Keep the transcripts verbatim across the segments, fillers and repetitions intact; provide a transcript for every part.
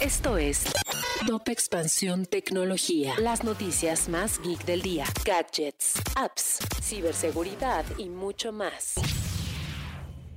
Esto es Top Expansión Tecnología. Las noticias más geek del día. Gadgets, apps, ciberseguridad y mucho más.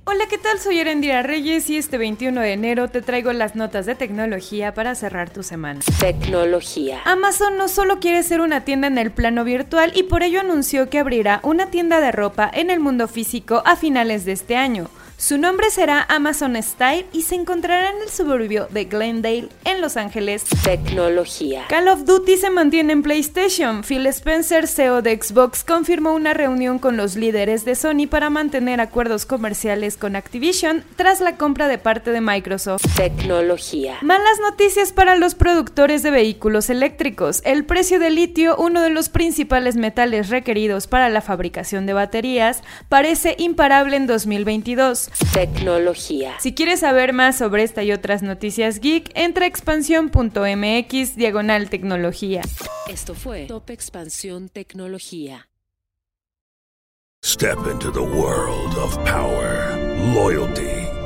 Hola, ¿qué tal? Soy Erendira Reyes y este veintiuno de enero te traigo las notas de tecnología para cerrar tu semana. Tecnología. Amazon no solo quiere ser una tienda en el plano virtual y por ello anunció que abrirá una tienda de ropa en el mundo físico a finales de este año. Su nombre será Amazon Style y se encontrará en el suburbio de Glendale, en Los Ángeles. Tecnología. Call of Duty se mantiene en PlayStation. Phil Spencer, C E O de Xbox, confirmó una reunión con los líderes de Sony para mantener acuerdos comerciales con Activision tras la compra de parte de Microsoft. Tecnología. Malas noticias para los productores de vehículos eléctricos. El precio del litio, uno de los principales metales requeridos para la fabricación de baterías, parece imparable en dos mil veintidós. Tecnología. Si quieres saber más sobre esta y otras noticias geek, entra a expansión.mx diagonal tecnología. Esto fue Top Expansión Tecnología. Step into the world of power, loyalty